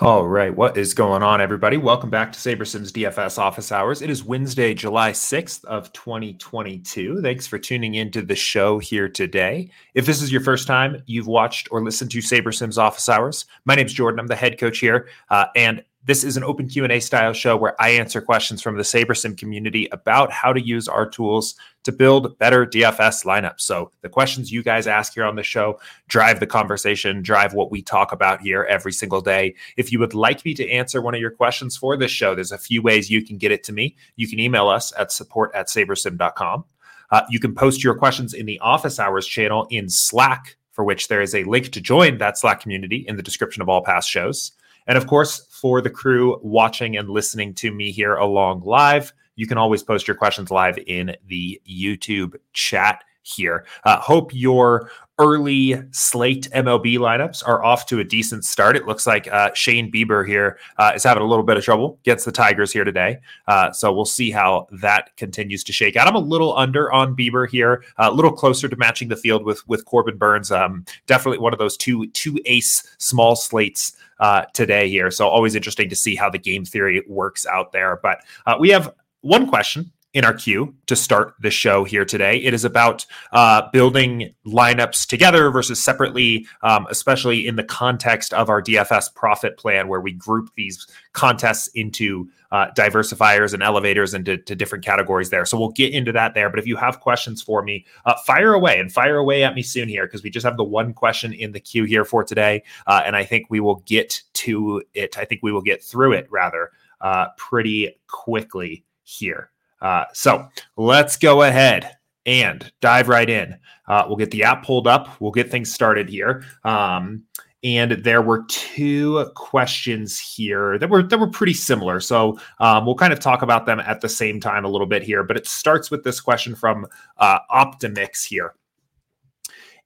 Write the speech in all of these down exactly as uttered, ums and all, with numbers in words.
All right, what is going on, everybody? Welcome back to SaberSim's D F S Office Hours. It is Wednesday, July sixth of twenty twenty-two. Thanks for tuning into the show here today. If this is your first time you've watched or listened to SaberSim's Office Hours, my name's Jordan. I'm the head coach here, uh, and this is an open Q and A style show where I answer questions from the SaberSim community about how to use our tools to build better D F S lineups. So the questions you guys ask here on the show drive the conversation, drive what we talk about here every single day. If you would like me to answer one of your questions for this show, there's a few ways you can get it to me. You can email us at support at sabersim dot com. Uh, you can post your questions in the Office Hours channel in Slack, for which there is a link to join that Slack community in the description of all past shows. And of course, for the crew watching and listening to me here along live, you can always post your questions live in the YouTube chat here. Uh, hope your early slate M L B lineups are off to a decent start. It looks like uh, Shane Bieber here uh, is having a little bit of trouble against the Tigers here today. Uh, so we'll see how that continues to shake out. I'm a little under on Bieber here, a little closer to matching the field with, with Corbin Burns. Um, definitely one of those two, two ace small slates uh, today here. So always interesting to see how the game theory works out there. But uh, we have one question in our queue to start the show here today. It is about uh, building lineups together versus separately, um, especially in the context of our D F S profit plan, where we group these contests into uh, diversifiers and elevators into to different categories there. So we'll get into that there. But if you have questions for me, uh, fire away and fire away at me soon here, because we just have the one question in the queue here for today. Uh, and I think we will get to it. I think we will get through it rather uh, pretty quickly here. Uh, so let's go ahead and dive right in. Uh, we'll get the app pulled up. We'll get things started here. Um, and there were two questions here that were that were pretty similar. So um, we'll kind of talk about them at the same time a little bit here. But it starts with this question from uh, Optimix here.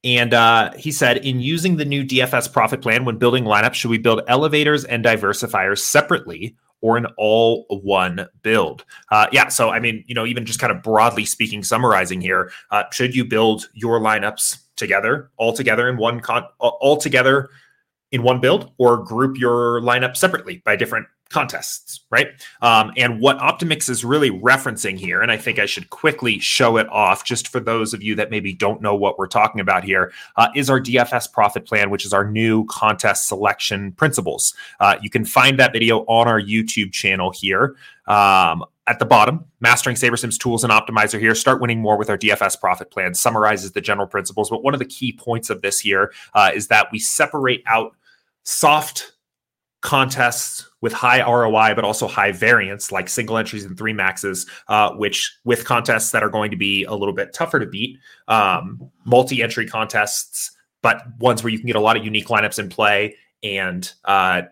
And uh, he said, in using the new D F S profit plan when building lineups, should we build elevators and diversifiers separately or an all one build? Uh, yeah, so I mean, you know, even just kind of broadly speaking, summarizing here, uh, should you build your lineups together, all together in one con, all together in one build, or group your lineup separately by different contests, right? Um, and what Optimix is really referencing here, and I think I should quickly show it off just for those of you that maybe don't know what we're talking about here, uh, is our D F S profit plan, which is our new contest selection principles. Uh, you can find that video on our YouTube channel here. Um, At the bottom, Mastering SaberSim's Tools and Optimizer here. Start winning more with our D F S profit plan. Summarizes the general principles. But one of the key points of this here uh, is that we separate out soft contests with high R O I, but also high variance, like single entries and three maxes, uh, which with contests that are going to be a little bit tougher to beat, um, multi-entry contests, but ones where you can get a lot of unique lineups in play and uh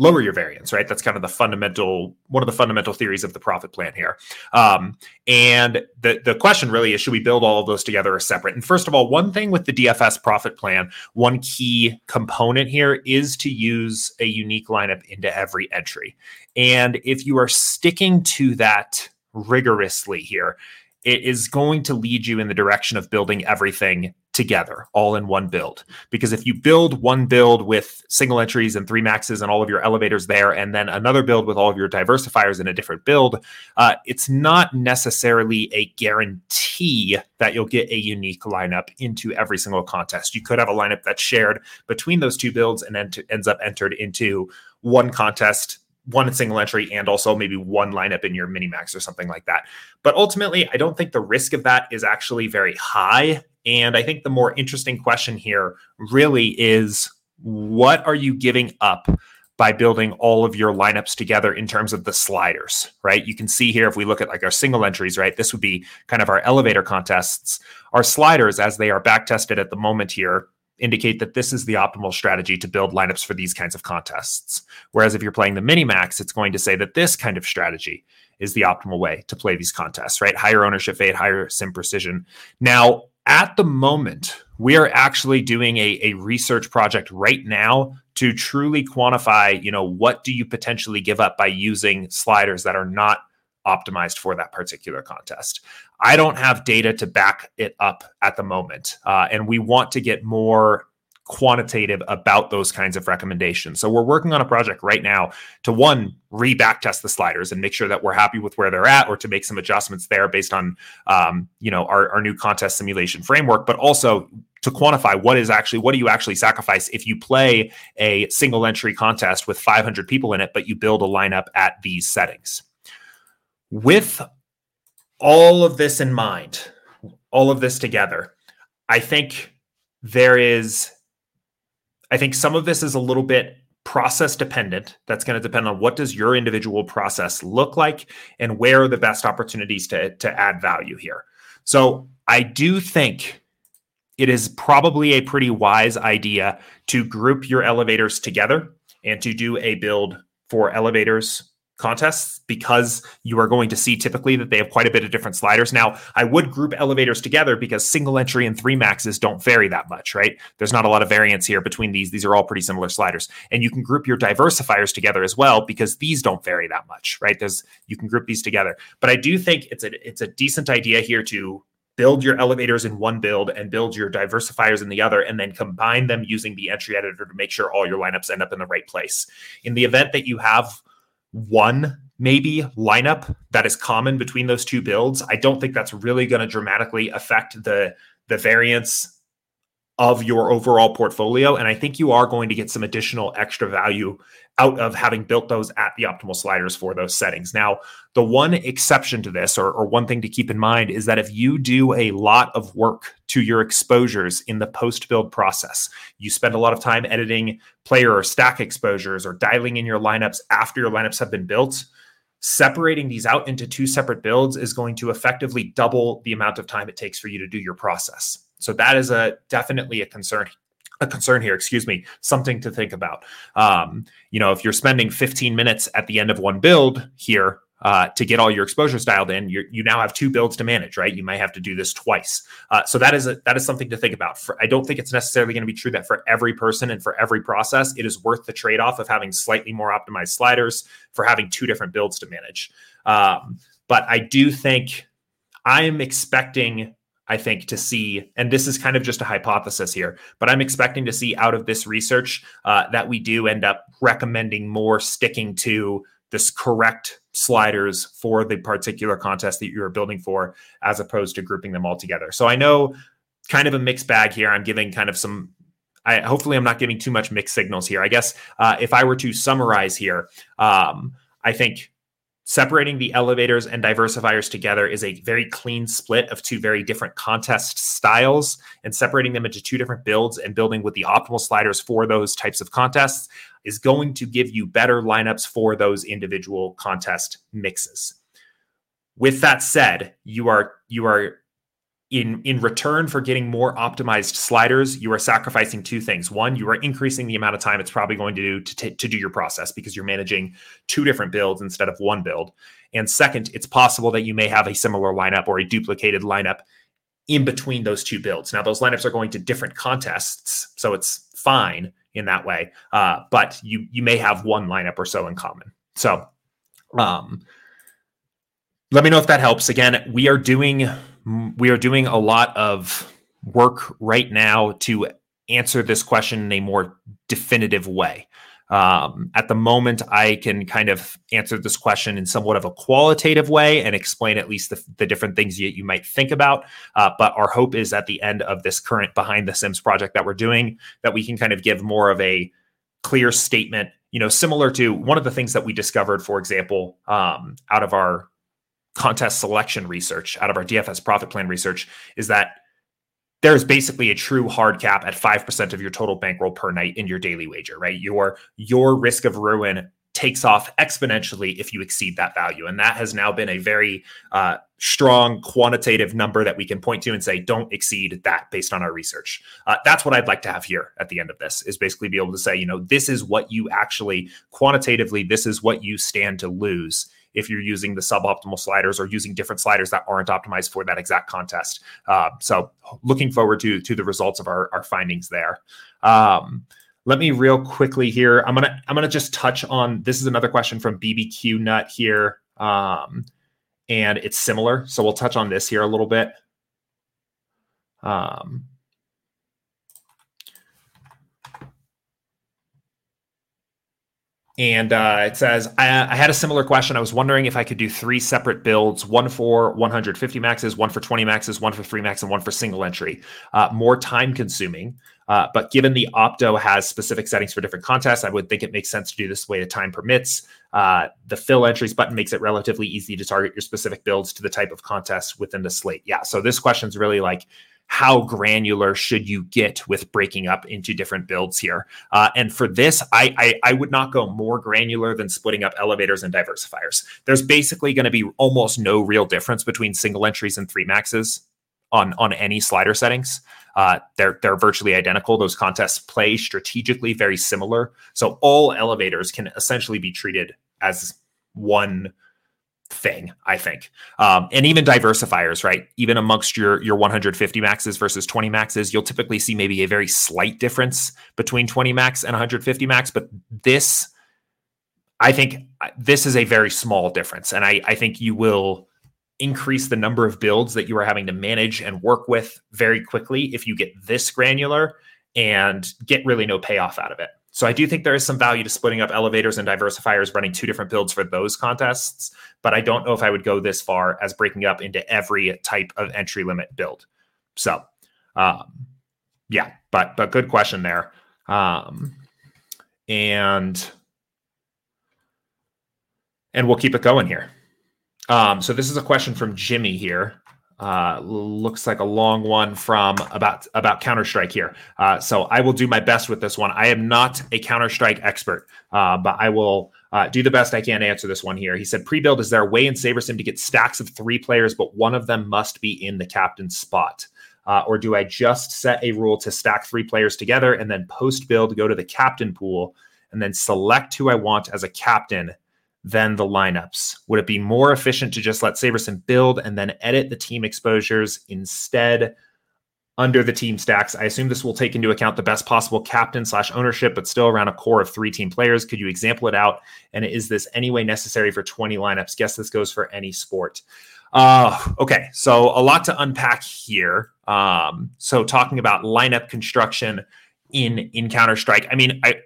lower your variance, right? That's kind of the fundamental, one of the fundamental theories of the profit plan here. Um, and the, the question really is, should we build all of those together or separate? And first of all, one thing with the D F S profit plan, one key component here is to use a unique lineup into every entry. And if you are sticking to that rigorously here, it is going to lead you in the direction of building everything together, all in one build. Because if you build one build with single entries and three maxes and all of your elevators there, and then another build with all of your diversifiers in a different build, uh, it's not necessarily a guarantee that you'll get a unique lineup into every single contest. You could have a lineup that's shared between those two builds and then ent- ends up entered into one contest, one single entry, and also maybe one lineup in your mini-max or something like that. But ultimately, I don't think the risk of that is actually very high. And I think the more interesting question here really is, what are you giving up by building all of your lineups together in terms of the sliders, right? You can see here, if we look at like our single entries, right, this would be kind of our elevator contests. Our sliders, as they are back-tested at the moment here, indicate that this is the optimal strategy to build lineups for these kinds of contests. Whereas if you're playing the mini-max, it's going to say that this kind of strategy is the optimal way to play these contests, right? Higher ownership fade, higher sim precision. Now, at the moment, we are actually doing a, a research project right now to truly quantify, you know, what do you potentially give up by using sliders that are not optimized for that particular contest. I don't have data to back it up at the moment, uh, and we want to get more quantitative about those kinds of recommendations. So we're working on a project right now to, one, re-back test the sliders and make sure that we're happy with where they're at, or to make some adjustments there based on, um, you know, our, our new contest simulation framework, but also to quantify what is actually, what do you actually sacrifice if you play a single entry contest with five hundred people in it, but you build a lineup at these settings. With all of this in mind, all of this together, I think there is, I think some of this is a little bit process dependent. That's going to depend on what does your individual process look like and where are the best opportunities to, to add value here. So I do think it is probably a pretty wise idea to group your elevators together and to do a build for elevators contests, because you are going to see typically that they have quite a bit of different sliders. Now, I would group elevators together because single entry and three maxes don't vary that much, right? There's not a lot of variance here between these. These are all pretty similar sliders. And you can group your diversifiers together as well because these don't vary that much, right? There's, you can group these together. But I do think it's a, it's a decent idea here to build your elevators in one build and build your diversifiers in the other, and then combine them using the entry editor to make sure all your lineups end up in the right place. In the event that you have one maybe lineup that is common between those two builds, I don't think that's really going to dramatically affect the the variance of your overall portfolio. And I think you are going to get some additional extra value out of having built those at the optimal sliders for those settings. Now, the one exception to this, or, or one thing to keep in mind, is that if you do a lot of work to your exposures in the post-build process, you spend a lot of time editing player or stack exposures or dialing in your lineups after your lineups have been built, separating these out into two separate builds is going to effectively double the amount of time it takes for you to do your process. So that is a definitely a concern. A concern here, excuse me, something to think about. Um, you know, if you're spending fifteen minutes at the end of one build here uh, to get all your exposures dialed in, you you now have two builds to manage, right? You might have to do this twice. Uh, so that is a, that is something to think about. For, I don't think it's necessarily going to be true that for every person and for every process, it is worth the trade-off of having slightly more optimized sliders for having two different builds to manage. Um, but I do think I'm expecting... I think to see, and this is kind of just a hypothesis here, but I'm expecting to see out of this research uh, that we do end up recommending more sticking to this correct sliders for the particular contest that you're building for, as opposed to grouping them all together. So I know kind of a mixed bag here. I'm giving kind of some, I, hopefully I'm not giving too much mixed signals here. I guess uh, if I were to summarize here, um, I think separating the elevators and diversifiers together is a very clean split of two very different contest styles, and separating them into two different builds and building with the optimal sliders for those types of contests is going to give you better lineups for those individual contest mixes. With that said, you are, you are in, in return for getting more optimized sliders, you are sacrificing two things. One, you are increasing the amount of time it's probably going to do to, t- to do your process because you're managing two different builds instead of one build. And second, it's possible that you may have a similar lineup or a duplicated lineup in between those two builds. Now, those lineups are going to different contests, so it's fine in that way. Uh, but you, you may have one lineup or so in common. So um, let me know if that helps. Again, we are doing... We are doing a lot of work right now to answer this question in a more definitive way. Um, at the moment, I can kind of answer this question in somewhat of a qualitative way and explain at least the, the different things that you, you might think about. Uh, but our hope is at the end of this current Behind the Sims project that we're doing, that we can kind of give more of a clear statement, you know, similar to one of the things that we discovered, for example, um, out of our contest selection research, out of our D F S profit plan research, is that there is basically a true hard cap at five percent of your total bankroll per night in your daily wager, right? Your, your risk of ruin takes off exponentially if you exceed that value. And that has now been a very uh, strong quantitative number that we can point to and say, don't exceed that based on our research. Uh, that's what I'd like to have here at the end of this, is basically be able to say, you know, this is what you actually quantitatively, this is what you stand to lose if you're using the suboptimal sliders or using different sliders that aren't optimized for that exact contest. Uh, so looking forward to, to the results of our, our findings there. Um, let me real quickly here. I'm going to, I'm going to just touch on, this is another question from bbqnut here. Um, and it's similar. So we'll touch on this here a little bit. Um, And uh, it says, I, I had a similar question. I was wondering if I could do three separate builds, one for one hundred fifty maxes, one for twenty maxes, one for three max, and one for single entry. Uh, more time consuming. Uh, but given the opto has specific settings for different contests, I would think it makes sense to do this way the time permits. Uh, the fill entries button makes it relatively easy to target your specific builds to the type of contest within the slate. Yeah, so this question's really like, how granular should you get with breaking up into different builds here? Uh, and for this, I, I I would not go more granular than splitting up elevators and diversifiers. There's basically going to be almost no real difference between single entries and three maxes on, on any slider settings. Uh, they're they're virtually identical. Those contests play strategically very similar. So all elevators can essentially be treated as one thing, I think. Um, and even diversifiers, right? Even amongst your, your one hundred fifty maxes versus twenty maxes, you'll typically see maybe a very slight difference between twenty max and one hundred fifty max. But this, I think this is a very small difference. And I, I think you will increase the number of builds that you are having to manage and work with very quickly if you get this granular and get really no payoff out of it. So I do think there is some value to splitting up elevators and diversifiers, running two different builds for those contests, but I don't know if I would go this far as breaking up into every type of entry limit build. So um, yeah, but but good question there. Um, and, and we'll keep it going here. Um, so this is a question from Jimmy here. Uh, looks like a long one from about, about Counter-Strike here. Uh, so I will do my best with this one. I am not a Counter-Strike expert, uh, but I will uh, do the best I can to answer this one here. He said, pre-build, is there a way in SaberSim to get stacks of three players, but one of them must be in the captain spot? Uh, or do I just set a rule to stack three players together and then post-build, go to the captain pool, and then select who I want as a captain than the lineups? Would it be more efficient to just let SaberSim build and then edit the team exposures instead under the team stacks? I assume this will take into account the best possible captain slash ownership, but still around a core of three team players. Could you example it out? And is this anyway necessary for twenty lineups? Guess this goes for any sport. Uh, okay, so a lot to unpack here. Um, so talking about lineup construction in, in Counter-Strike, I mean, I...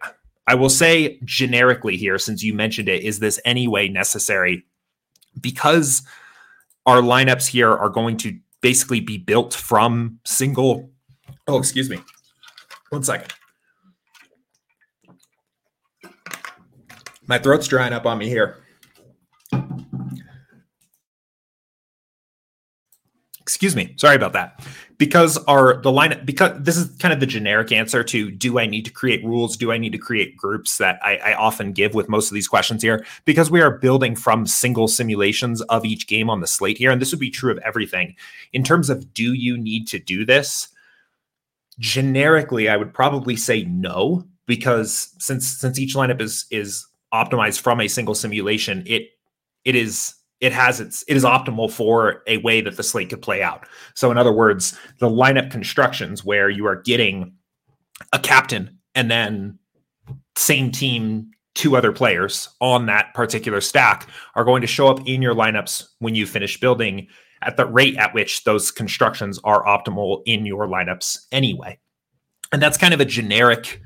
I will say generically here, since you mentioned it, is this anyway necessary? Because our lineups here are going to basically be built from single... Oh, excuse me. One second. My throat's drying up on me here. Excuse me. Sorry about that. Because our the lineup, because this is kind of the generic answer to, do I need to create rules? Do I need to create groups that I, I often give with most of these questions here? Because we are building from single simulations of each game on the slate here, and this would be true of everything. In terms of, do you need to do this? Generically, I would probably say no, because since since each lineup is is optimized from a single simulation, it it is. It has its. It is optimal for a way that the slate could play out. So, in other words, the lineup constructions where you are getting a captain and then same team, two other players on that particular stack are going to show up in your lineups when you finish building at the rate at which those constructions are optimal in your lineups anyway. And that's kind of a generic.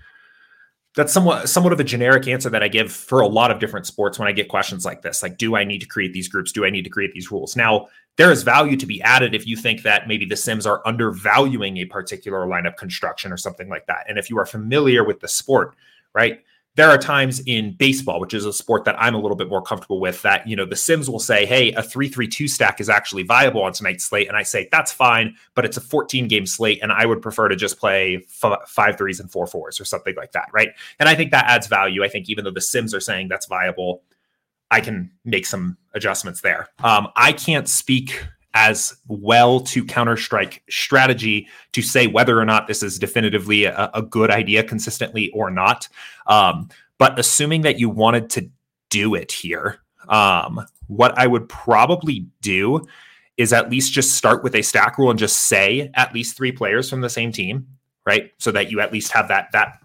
That's somewhat somewhat of a generic answer that I give for a lot of different sports when I get questions like this. Like, do I need to create these groups? Do I need to create these rules? Now, there is value to be added if you think that maybe the sims are undervaluing a particular lineup construction or something like that. And if you are familiar with the sport, right? There are times in baseball, which is a sport that I'm a little bit more comfortable with, that, you know, the sims will say, hey, a three three two stack is actually viable on tonight's slate. And I say, that's fine, but it's a fourteen game slate, and I would prefer to just play f- five threes and four fours or something like that, right? And I think that adds value. I think even though the sims are saying that's viable, I can make some adjustments there. Um, I can't speak as well to Counter-Strike strategy to say whether or not this is definitively a, a good idea consistently or not. Um, but assuming that you wanted to do it here, um, what I would probably do is at least just start with a stack rule and just say at least three players from the same team, right? So that you at least have that that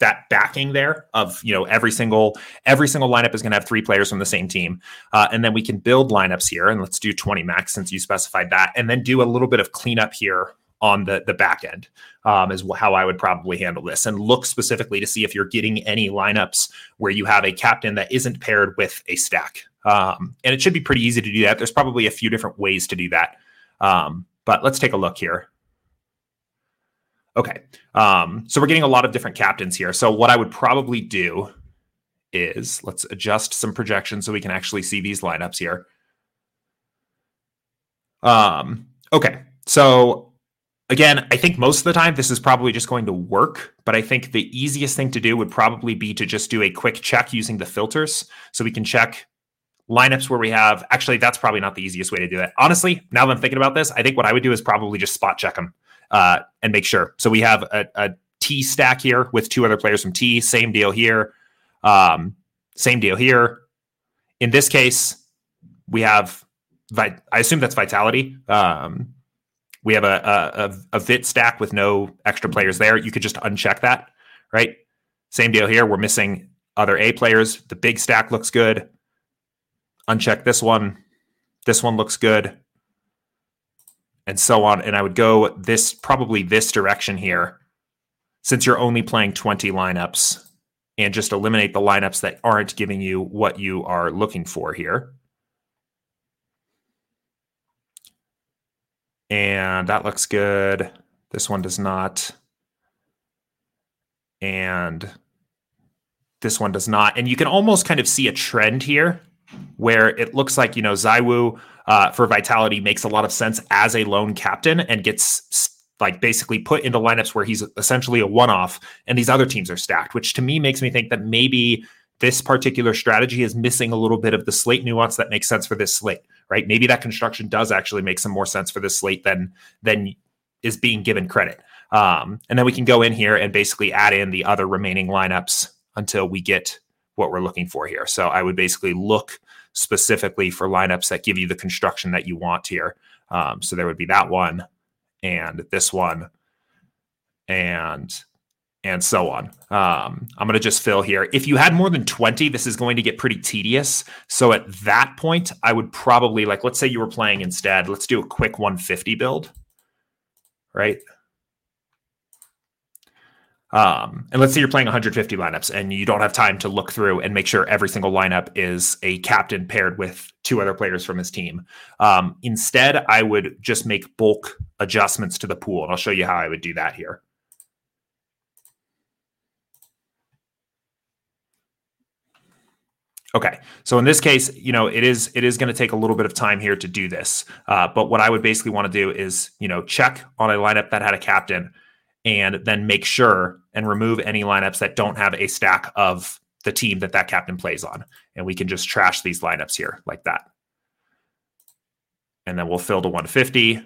that backing there of, you know, every single every single lineup is going to have three players from the same team. Uh, and then we can build lineups here, and let's do twenty max since you specified that, and then do a little bit of cleanup here on the, the back end, um, is how I would probably handle this, and look specifically to see if you're getting any lineups where you have a captain that isn't paired with a stack. Um, and it should be pretty easy to do that. There's probably a few different ways to do that. Um, but let's take a look here. Okay. Um, so we're getting a lot of different captains here. So what I would probably do is let's adjust some projections so we can actually see these lineups here. Um, okay. So again, I think most of the time this is probably just going to work, but I think the easiest thing to do would probably be to just do a quick check using the filters so we can check lineups where we have, actually, that's probably not the easiest way to do it. Honestly, now that I'm thinking about this, I think what I would do is probably just spot check them uh, and make sure. So we have a, a T stack here with two other players from T, same deal here. Um, same deal here. In this case, we have, I assume that's Vitality. Um, we have a, a, a Vit stack with no extra players there. You could just uncheck that, right? Same deal here. We're missing other A players. The big stack looks good. Uncheck this one. This one looks good. And so on. And I would go this, probably this direction here, since you're only playing twenty lineups, and just eliminate the lineups that aren't giving you what you are looking for here. And that looks good. This one does not. And this one does not. And you can almost kind of see a trend here where it looks like, you know, Zaiwu uh, for Vitality makes a lot of sense as a lone captain and gets like basically put into lineups where he's essentially a one-off and these other teams are stacked, which to me makes me think that maybe this particular strategy is missing a little bit of the slate nuance that makes sense for this slate, right? Maybe that construction does actually make some more sense for this slate than, than is being given credit. Um, and then we can go in here and basically add in the other remaining lineups until we get what we're looking for here. So I would basically look specifically for lineups that give you the construction that you want here. Um, so there would be that one, and this one, and and so on. Um, I'm going to just fill here. If you had more than twenty, this is going to get pretty tedious. So at that point, I would probably, like, let's say you were playing instead, let's do a quick one fifty build, right? Um, and let's say you're playing one hundred fifty lineups and you don't have time to look through and make sure every single lineup is a captain paired with two other players from his team. Um, instead, I would just make bulk adjustments to the pool, and I'll show you how I would do that here. Okay, so in this case, you know, it is it is going to take a little bit of time here to do this. Uh, but what I would basically want to do is, you know, check on a lineup that had a captain, and then make sure and remove any lineups that don't have a stack of the team that that captain plays on. And we can just trash these lineups here like that. And then we'll fill to one fifty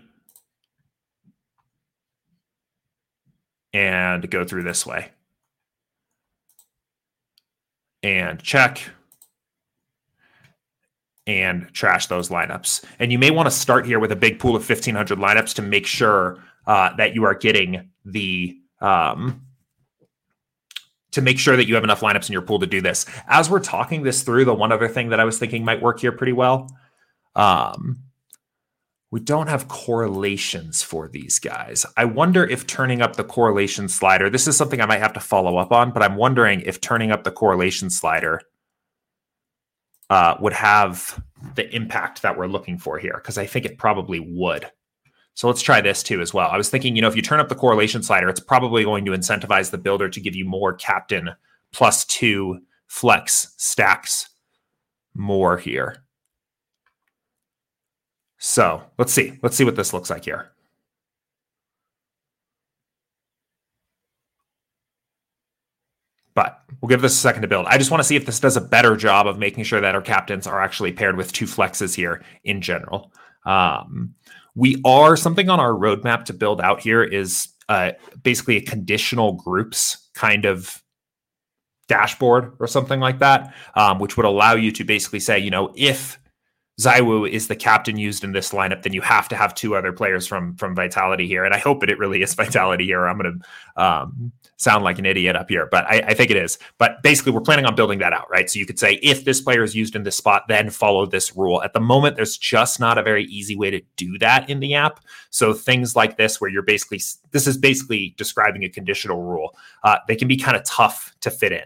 and go through this way and check and trash those lineups. And you may want to start here with a big pool of fifteen hundred lineups to make sure Uh, that you are getting the, um, to make sure that you have enough lineups in your pool to do this. As we're talking this through, the one other thing that I was thinking might work here pretty well, um, we don't have correlations for these guys. I wonder if turning up the correlation slider, this is something I might have to follow up on, but I'm wondering if turning up the correlation slider uh, would have the impact that we're looking for here, because I think it probably would. So let's try this too as well. I was thinking, you know, if you turn up the correlation slider, it's probably going to incentivize the builder to give you more captain plus two flex stacks more here. So let's see. Let's see what this looks like here. But we'll give this a second to build. I just want to see if this does a better job of making sure that our captains are actually paired with two flexes here in general. Um, we are, something on our roadmap to build out here is uh, basically a conditional groups kind of dashboard or something like that, um, which would allow you to basically say, you know, if Zaiwu is the captain used in this lineup, then you have to have two other players from, from Vitality here. And I hope that it really is Vitality here. I'm going to um, sound like an idiot up here, but I, I think it is. But basically, we're planning on building that out, right? So you could say, if this player is used in this spot, then follow this rule. At the moment, there's just not a very easy way to do that in the app. So things like this, where you're basically, this is basically describing a conditional rule. Uh, they can be kind of tough to fit in.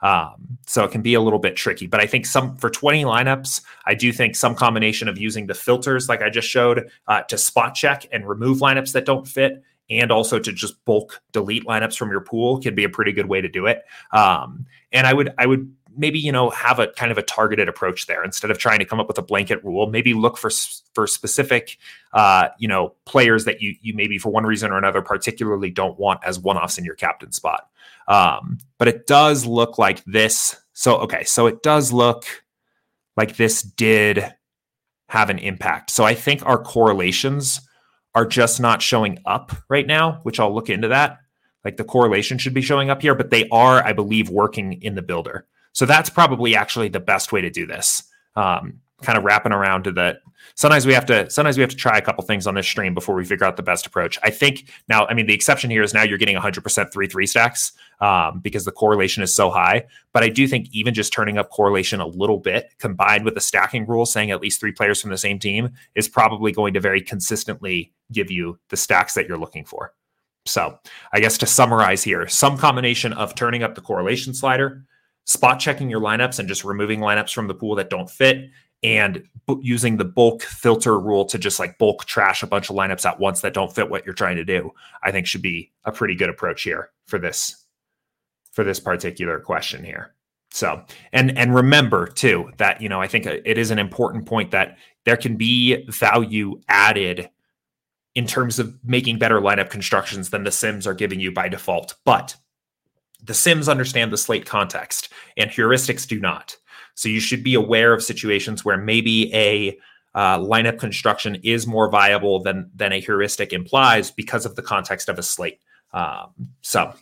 Um, so it can be a little bit tricky, but I think some for twenty lineups, I do think some combination of using the filters, like I just showed, uh, to spot check and remove lineups that don't fit, and also to just bulk delete lineups from your pool, can be a pretty good way to do it. Um, and I would, I would maybe, you know, have a kind of a targeted approach there instead of trying to come up with a blanket rule. Maybe look for, for specific, uh, you know, players that you, you maybe for one reason or another particularly don't want as one-offs in your captain spot. Um, but it does look like this. So, okay. So it does look like this did have an impact. So I think our correlations are just not showing up right now, which I'll look into that. Like the correlation should be showing up here, but they are, I believe, working in the builder. So that's probably actually the best way to do this. Um, kind of wrapping around to the, sometimes we have to, sometimes we have to try a couple things on this stream before we figure out the best approach. I think now, I mean, the exception here is now you're getting one hundred percent three, three stacks um, because the correlation is so high. But I do think even just turning up correlation a little bit combined with the stacking rule, saying at least three players from the same team, is probably going to very consistently give you the stacks that you're looking for. So I guess to summarize here, some combination of turning up the correlation slider, spot checking your lineups and just removing lineups from the pool that don't fit, and b- using the bulk filter rule to just like bulk trash a bunch of lineups at once that don't fit what you're trying to do, I think should be a pretty good approach here for this, for this particular question here. So, and, and remember too, that, you know, I think it is an important point that there can be value added in terms of making better lineup constructions than the sims are giving you by default, but the sims understand the slate context and heuristics do not. So you should be aware of situations where maybe a uh, lineup construction is more viable than than a heuristic implies because of the context of a slate. Um, so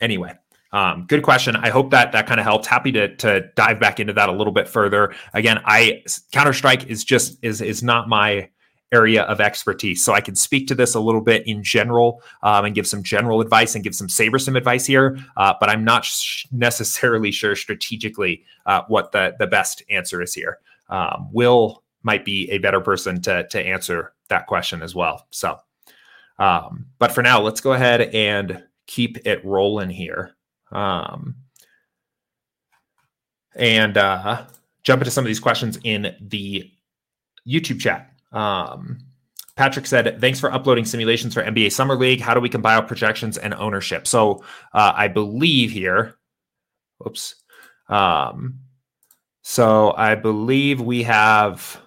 anyway, um, good question. I hope that that kind of helped. Happy to to dive back into that a little bit further. Again, I Counter-Strike is just is is not my area of expertise. So I can speak to this a little bit in general um, and give some general advice and give some SaberSim advice here, uh, but I'm not sh- necessarily sure strategically uh, what the, the best answer is here. Um, Will might be a better person to, to answer that question as well. So, um, but for now, let's go ahead and keep it rolling here. Um, and uh, jump into some of these questions in the YouTube chat. Um, Patrick said, thanks for uploading simulations for N B A Summer League. How do we compile projections and ownership? So, uh, I believe here, oops. Um, so I believe we have,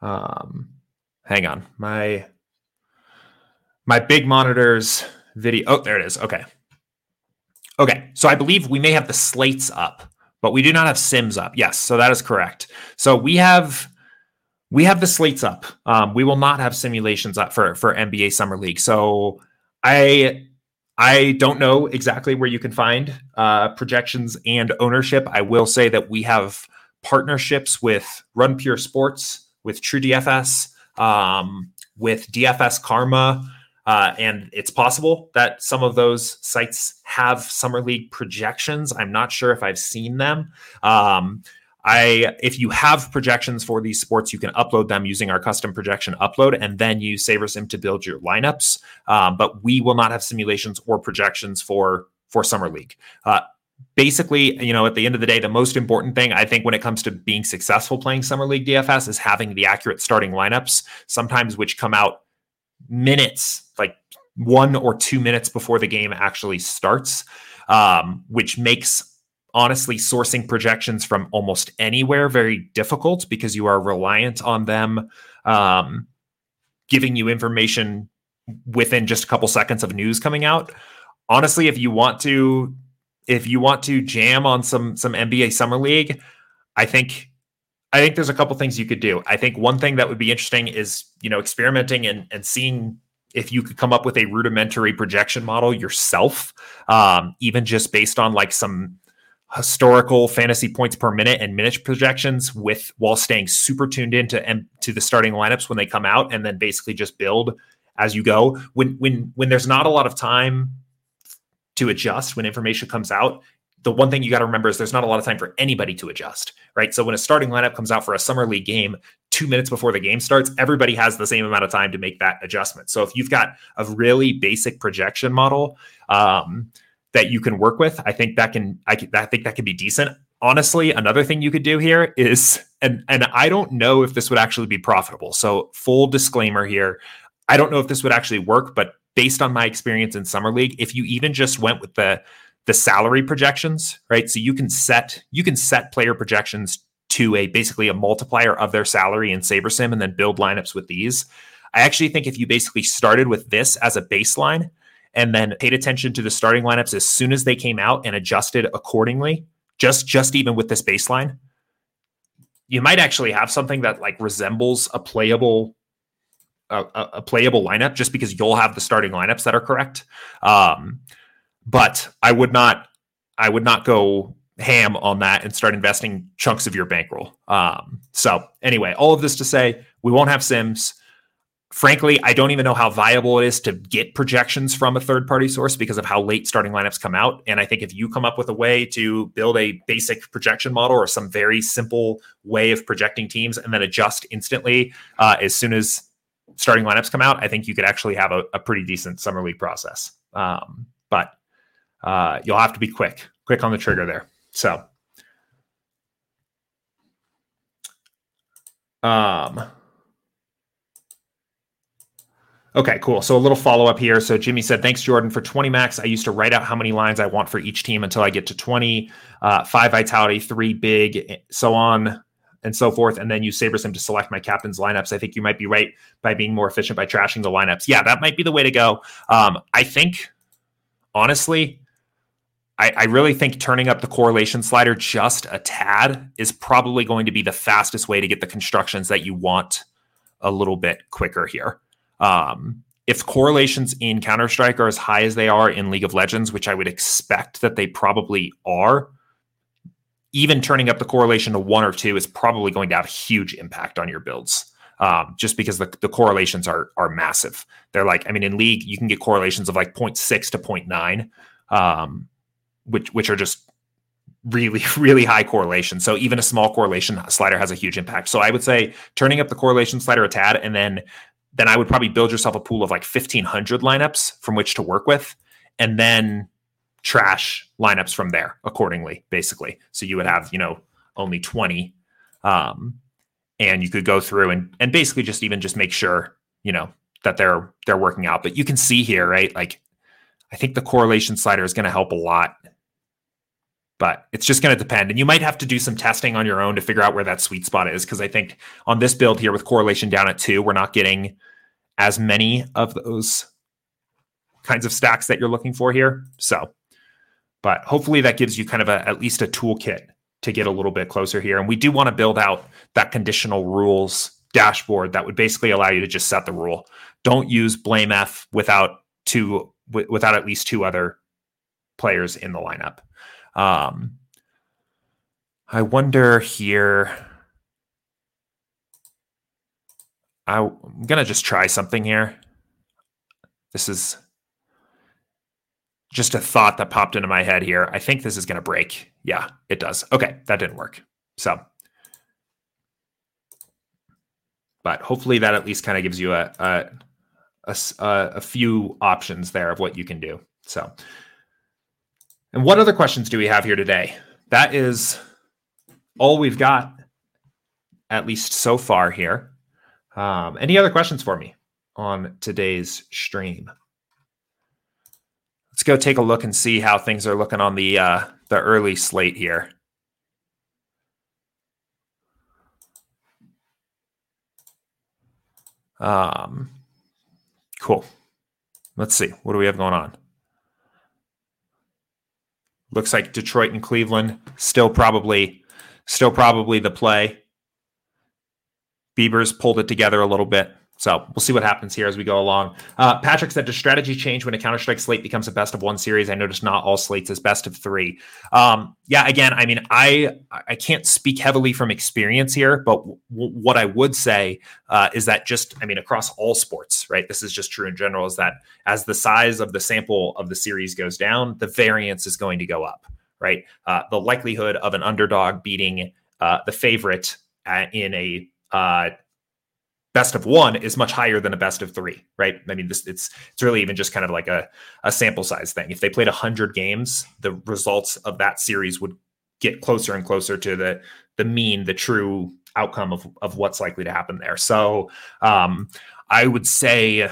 um, hang on, my, my big monitors video. Oh, there it is. Okay. Okay. So I believe we may have the slates up, but we do not have sims up. Yes. So that is correct. So we have, We have the slates up. Um, we will not have simulations up for, for N B A Summer League. So I I don't know exactly where you can find uh, projections and ownership. I will say that we have partnerships with Run Pure Sports, with True D F S, um, with D F S Karma, uh, and it's possible that some of those sites have Summer League projections. I'm not sure if I've seen them. Um, I, if you have projections for these sports, you can upload them using our custom projection upload and then use SaberSim to build your lineups. Um, but we will not have simulations or projections for, for Summer League. Uh, basically, you know, at the end of the day, the most important thing, I think, when it comes to being successful playing Summer League D F S is having the accurate starting lineups, sometimes which come out minutes, like one or two minutes before the game actually starts, um, which makes honestly sourcing projections from almost anywhere very difficult because you are reliant on them um, giving you information within just a couple seconds of news coming out. Honestly, if you want to, if you want to jam on some, some N B A Summer League, I think, I think there's a couple things you could do. I think one thing that would be interesting is, you know, experimenting and, and seeing if you could come up with a rudimentary projection model yourself, um, even just based on like some historical fantasy points per minute and minutes projections, with while staying super tuned into and to the starting lineups when they come out, and then basically just build as you go. When when when there's not a lot of time to adjust when information comes out. The one thing you got to remember is there's not a lot of time for anybody to adjust, right? So when a starting lineup comes out for a summer league game, two minutes before the game starts, everybody has the same amount of time to make that adjustment. So if you've got a really basic projection model um, that you can work with, I think that can, I, can, I think that can be decent. Honestly, another thing you could do here is, and and I don't know if this would actually be profitable. So full disclaimer here, I don't know if this would actually work, but based on my experience in Summer League, if you even just went with the the salary projections, right? So you can set you can set player projections to a basically a multiplier of their salary in SaberSim and then build lineups with these. I actually think if you basically started with this as a baseline and then paid attention to the starting lineups as soon as they came out and adjusted accordingly, just just even with this baseline, you might actually have something that like resembles a playable a, a playable lineup, just because you'll have the starting lineups that are correct. Um, but I would not I would not go ham on that and start investing chunks of your bankroll. Um, so anyway, all of this to say, we won't have sims. Frankly, I don't even know how viable it is to get projections from a third-party source because of how late starting lineups come out. And I think if you come up with a way to build a basic projection model or some very simple way of projecting teams and then adjust instantly uh, as soon as starting lineups come out, I think you could actually have a, a pretty decent summer league process. Um, but uh, you'll have to be quick, quick on the trigger there. So, um. Okay, cool. So a little follow-up here. So Jimmy said, thanks, Jordan, for twenty max. I used to write out how many lines I want for each team until I get to twenty, uh, five Vitality, three big, so on and so forth. And then use SaberSim to select my captain's lineups. I think you might be right by being more efficient by trashing the lineups. Yeah, that might be the way to go. Um, I think, honestly, I, I really think turning up the correlation slider just a tad is probably going to be the fastest way to get the constructions that you want a little bit quicker here. Um, if correlations in Counter-Strike are as high as they are in League of Legends, which I would expect that they probably are, even turning up the correlation to one or two is probably going to have a huge impact on your builds, um, just because the, the correlations are are massive. They're like, I mean, in League, you can get correlations of like zero point six to zero point nine, um, which, which are just really, really high correlation. So even a small correlation slider has a huge impact. So I would say turning up the correlation slider a tad, and then then I would probably build yourself a pool of like fifteen hundred lineups from which to work with, and then trash lineups from there accordingly, basically. So you would have, you know, only twenty, um, and you could go through and, and basically just even just make sure, you know, that they're, they're working out. But you can see here, right? Like, I think the correlation slider is going to help a lot, but it's just going to depend. And you might have to do some testing on your own to figure out where that sweet spot is. Cause I think on this build here with correlation down at two, we're not getting as many of those kinds of stacks that you're looking for here. So, but hopefully that gives you kind of a, at least a toolkit to get a little bit closer here. And we do want to build out that conditional rules dashboard that would basically allow you to just set the rule. Don't use blame F without two, w- without at least two other players in the lineup. Um, I wonder here, I, I'm going to just try something here. This is just a thought that popped into my head here. I think this is going to break. Yeah, it does. Okay. That didn't work. So, but hopefully that at least kind of gives you a, a, a, a few options there of what you can do. So, and what other questions do we have here today? That is all we've got, at least so far here. Um, any other questions for me on today's stream? Let's go take a look and see how things are looking on the uh, the early slate here. Um, cool. Let's see. What do we have going on? Looks like Detroit and Cleveland still probably, still probably the play. Bieber's pulled it together a little bit. So we'll see what happens here as we go along. Uh, Patrick said, does strategy change when a Counter-Strike slate becomes a best of one series? I noticed not all slates is best of three. Um, yeah, again, I mean, I I can't speak heavily from experience here, but w- what I would say uh, is that just, I mean, across all sports, right? This is just true in general, is that as the size of the sample of the series goes down, the variance is going to go up, right? Uh, the likelihood of an underdog beating uh, the favorite at, in a... Uh, best of one is much higher than a best of three, right? I mean, this it's it's really even just kind of like a, a sample size thing. If they played one hundred games, the results of that series would get closer and closer to the the mean, the true outcome of, of what's likely to happen there. So um, I would say,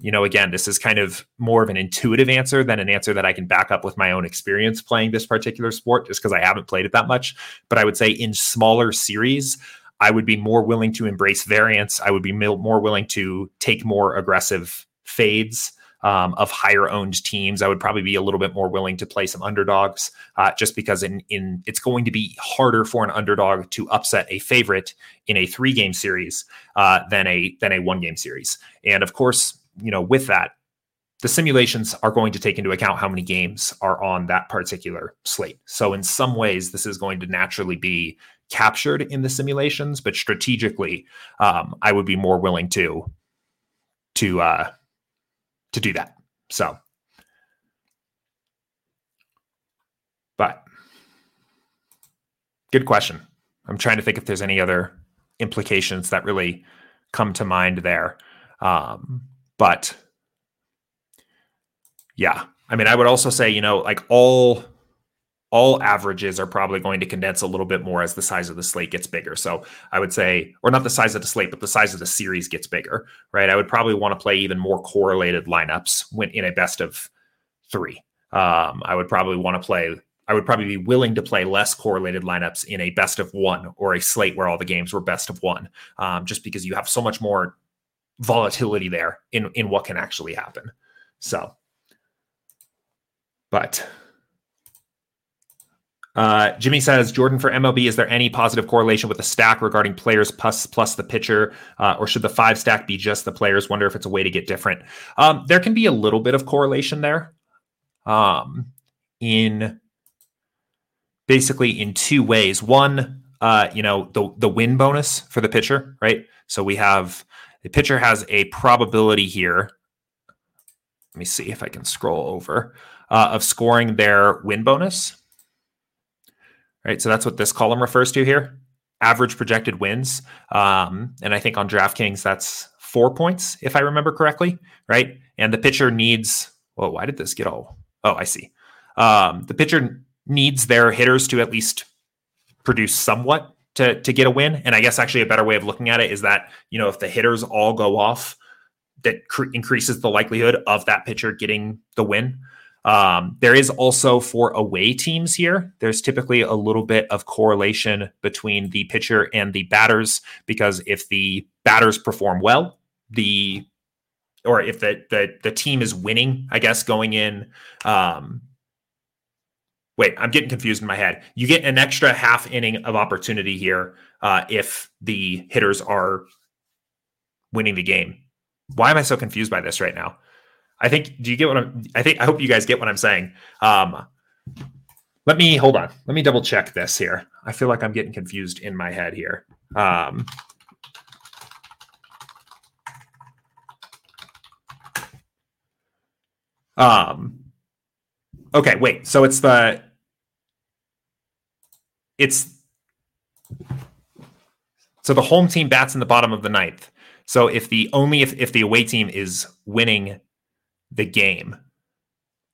you know, again, this is kind of more of an intuitive answer than an answer that I can back up with my own experience playing this particular sport, just because I haven't played it that much. But I would say in smaller series, I would be more willing to embrace variance. I would be mil- more willing to take more aggressive fades um, of higher owned teams. I would probably be a little bit more willing to play some underdogs uh, just because in, in it's going to be harder for an underdog to upset a favorite in a three game series uh, than a than a one game series. And of course, you know, with that, the simulations are going to take into account how many games are on that particular slate. So in some ways, this is going to naturally be captured in the simulations, but strategically, um, I would be more willing to, to, uh, to do that. So, but good question. I'm trying to think if there's any other implications that really come to mind there. Um, but yeah, I mean, I would also say, you know, like all, All averages are probably going to condense a little bit more as the size of the slate gets bigger. So I would say, or not the size of the slate, but the size of the series gets bigger, right? I would probably want to play even more correlated lineups when in a best of three. Um, I would probably want to play, I would probably be willing to play less correlated lineups in a best of one or a slate where all the games were best of one, um, just because you have so much more volatility there in, in what can actually happen. So, but... Uh, Jimmy says, Jordan, for M L B, is there any positive correlation with the stack regarding players plus, plus the pitcher, uh, or should the five stack be just the players? Wonder if it's a way to get different. Um, there can be a little bit of correlation there, um, in basically in two ways. One, uh, you know, the, the win bonus for the pitcher, right? So we have the pitcher has a probability here. Let me see if I can scroll over, uh, of scoring their win bonus. Right, so that's what this column refers to here, average projected wins. Um, and I think on DraftKings, that's four points, if I remember correctly, right? And the pitcher needs, well, why did this get all, oh, I see. Um, the pitcher needs their hitters to at least produce somewhat to, to get a win. And I guess actually a better way of looking at it is that, you know, if the hitters all go off, that cr- increases the likelihood of that pitcher getting the win. Um, there is also for away teams here, there's typically a little bit of correlation between the pitcher and the batters, because if the batters perform well, the, or if the, the, the team is winning, I guess going in, um, wait, I'm getting confused in my head. You get an extra half inning of opportunity here. Uh, if the hitters are winning the game. Why am I so confused by this right now? I think, do you get what I'm, I think, I hope you guys get what I'm saying. Um, let me, hold on. Let me double check this here. I feel like I'm getting confused in my head here. Um, um, okay, wait, so it's the, it's, so the home team bats in the bottom of the ninth. So if the only, if, if the away team is winning the game.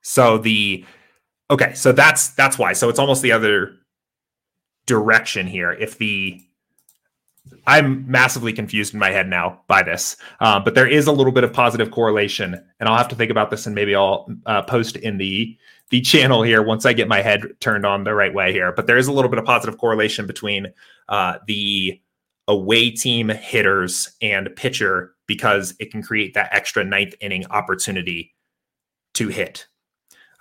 So the, okay, so that's, that's why. So it's almost the other direction here. If the, I'm massively confused in my head now by this, uh, but there is a little bit of positive correlation, and I'll have to think about this, and maybe I'll uh, post in the, the channel here once I get my head turned on the right way here. But there is a little bit of positive correlation between uh, the away team hitters and pitcher, because it can create that extra ninth inning opportunity to hit.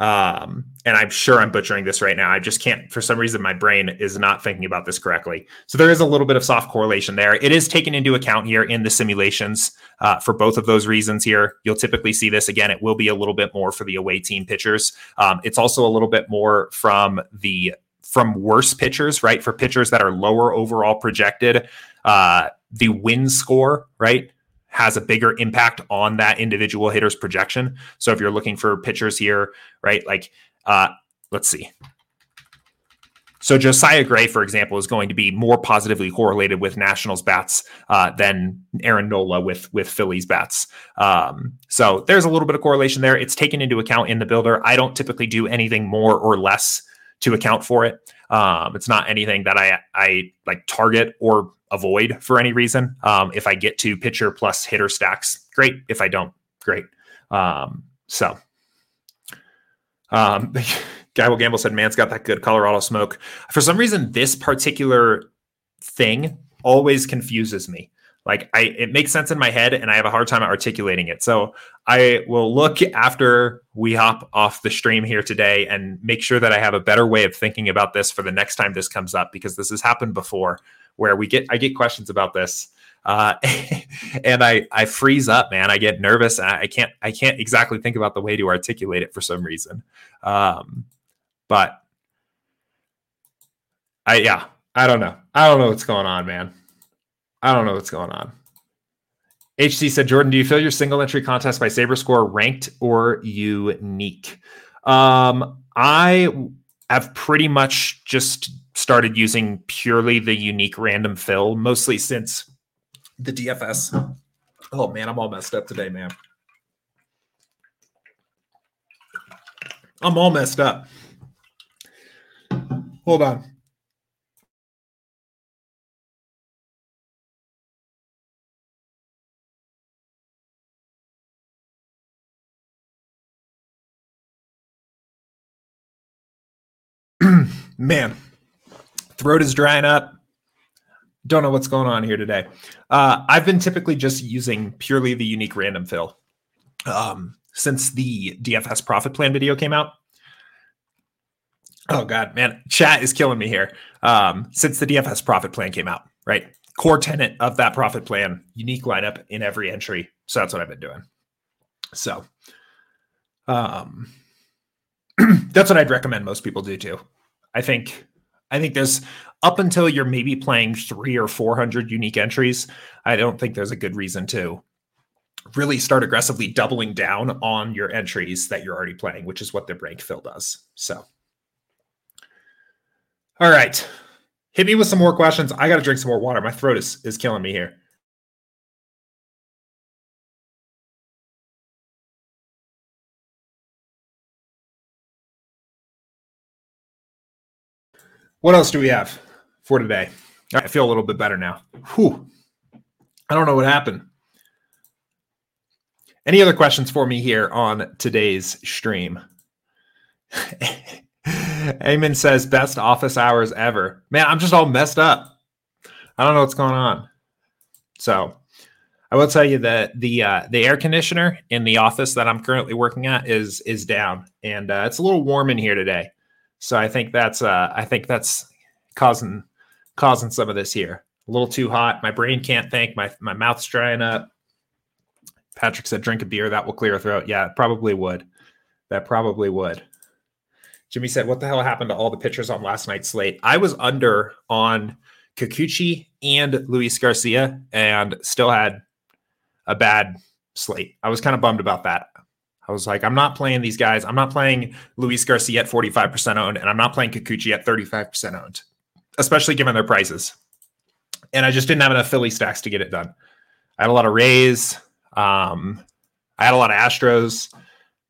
Um, and I'm sure I'm butchering this right now. I just can't, for some reason, my brain is not thinking about this correctly. So there is a little bit of soft correlation there. It is taken into account here in the simulations uh, for both of those reasons here. You'll typically see this again. It will be a little bit more for the away team pitchers. Um, it's also a little bit more from the, from worse pitchers, right? For pitchers that are lower overall projected, uh, the win score, right, has a bigger impact on that individual hitter's projection. So if you're looking for pitchers here, right, like uh, let's see. So Josiah Gray, for example, is going to be more positively correlated with Nationals bats uh, than Aaron Nola with with Phillies bats. Um, so there's a little bit of correlation there. It's taken into account in the builder. I don't typically do anything more or less to account for it. Um, it's not anything that I I like target or avoid for any reason. Um, if I get to pitcher plus hitter stacks, great. If I don't, great. Um, so, um, Guy Will Gamble said, man's got that good Colorado smoke. For some reason, this particular thing always confuses me. Like I, it makes sense in my head and I have a hard time articulating it. So I will look after we hop off the stream here today and make sure that I have a better way of thinking about this for the next time this comes up, because this has happened before where we get, I get questions about this uh, and I, I freeze up, man. I get nervous. And I can't, I can't exactly think about the way to articulate it for some reason. Um, but I, yeah, I don't know. I don't know what's going on, man. I don't know what's going on. H C said, Jordan, do you feel your single entry contest by SaberScore ranked or unique? Um, I have pretty much just started using purely the unique random fill, mostly since the D F S. Oh, man, I'm all messed up today, man. I'm all messed up. Hold on. Man, throat is drying up. Don't know what's going on here today. Uh, I've been typically just using purely the unique random fill um, since the D F S profit plan video came out. Oh, God, man. Chat is killing me here. Um, since the D F S profit plan came out, right? Core tenet of that profit plan, unique lineup in every entry. So that's what I've been doing. So um, that's what I'd recommend most people do, too. I think, I think there's up until you're maybe playing three or four hundred unique entries. I don't think there's a good reason to really start aggressively doubling down on your entries that you're already playing, which is what the rank fill does. So, all right, hit me with some more questions. I got to drink some more water. My throat is is killing me here. What else do we have for today? I feel a little bit better now. Whew. I don't know what happened. Any other questions for me here on today's stream? Eamon says, best office hours ever. Man, I'm just all messed up. I don't know what's going on. So I will tell you that the uh, the air conditioner in the office that I'm currently working at is, is down. And uh, it's a little warm in here today. So I think that's uh, I think that's causing causing some of this here. A little too hot. My brain can't think. My my mouth's drying up. Patrick said, "Drink a beer. That will clear a throat." Yeah, it probably would. That probably would. Jimmy said, "What the hell happened to all the pitchers on last night's slate?" I was under on Kikuchi and Luis Garcia, and still had a bad slate. I was kind of bummed about that. I was like, I'm not playing these guys. I'm not playing Luis Garcia at forty-five percent owned, and I'm not playing Kikuchi at thirty-five percent owned, especially given their prices. And I just didn't have enough Philly stacks to get it done. I had a lot of Rays. Um, I had a lot of Astros,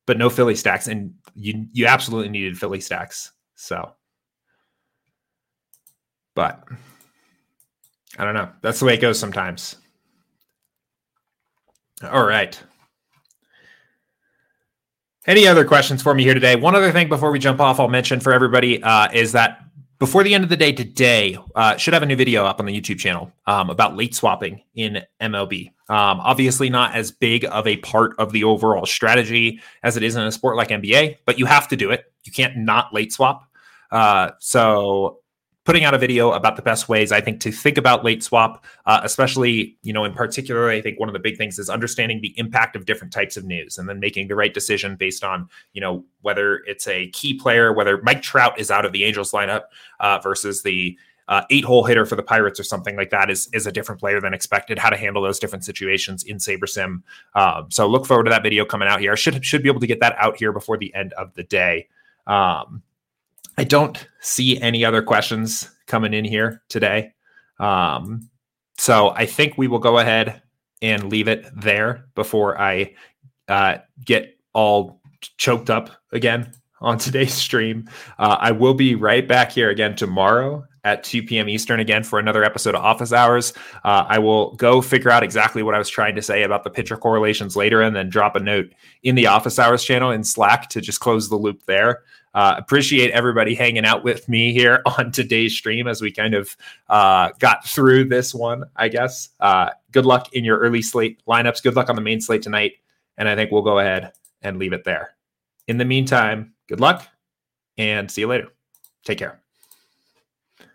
but no Philly stacks. And you you absolutely needed Philly stacks. So, but I don't know. That's the way it goes sometimes. All right. Any other questions for me here today? One other thing before we jump off, I'll mention for everybody uh, is that before the end of the day today, uh, should have a new video up on the YouTube channel um, about late swapping in M L B. Um, obviously not as big of a part of the overall strategy as it is in a sport like N B A, but you have to do it. You can't not late swap. Uh, so putting out a video about the best ways, I think, to think about late swap, uh, especially, you know, in particular, I think one of the big things is understanding the impact of different types of news and then making the right decision based on, you know, whether it's a key player, whether Mike Trout is out of the Angels lineup uh, versus the Uh, eight hole hitter for the Pirates or something like that is, is a different player than expected, how to handle those different situations in SaberSim. Um, so look forward to that video coming out here. I should, should be able to get that out here before the end of the day. Um, I don't see any other questions coming in here today. Um, so I think we will go ahead and leave it there before I uh, get all choked up again on today's stream. Uh, I will be right back here again tomorrow at two p.m. Eastern again for another episode of Office Hours. Uh, I will go figure out exactly what I was trying to say about the pitcher correlations later and then drop a note in the Office Hours channel in Slack to just close the loop there. Uh, appreciate everybody hanging out with me here on today's stream as we kind of uh, got through this one, I guess. Uh, good luck in your early slate lineups. Good luck on the main slate tonight. And I think we'll go ahead and leave it there. In the meantime, good luck and see you later. Take care.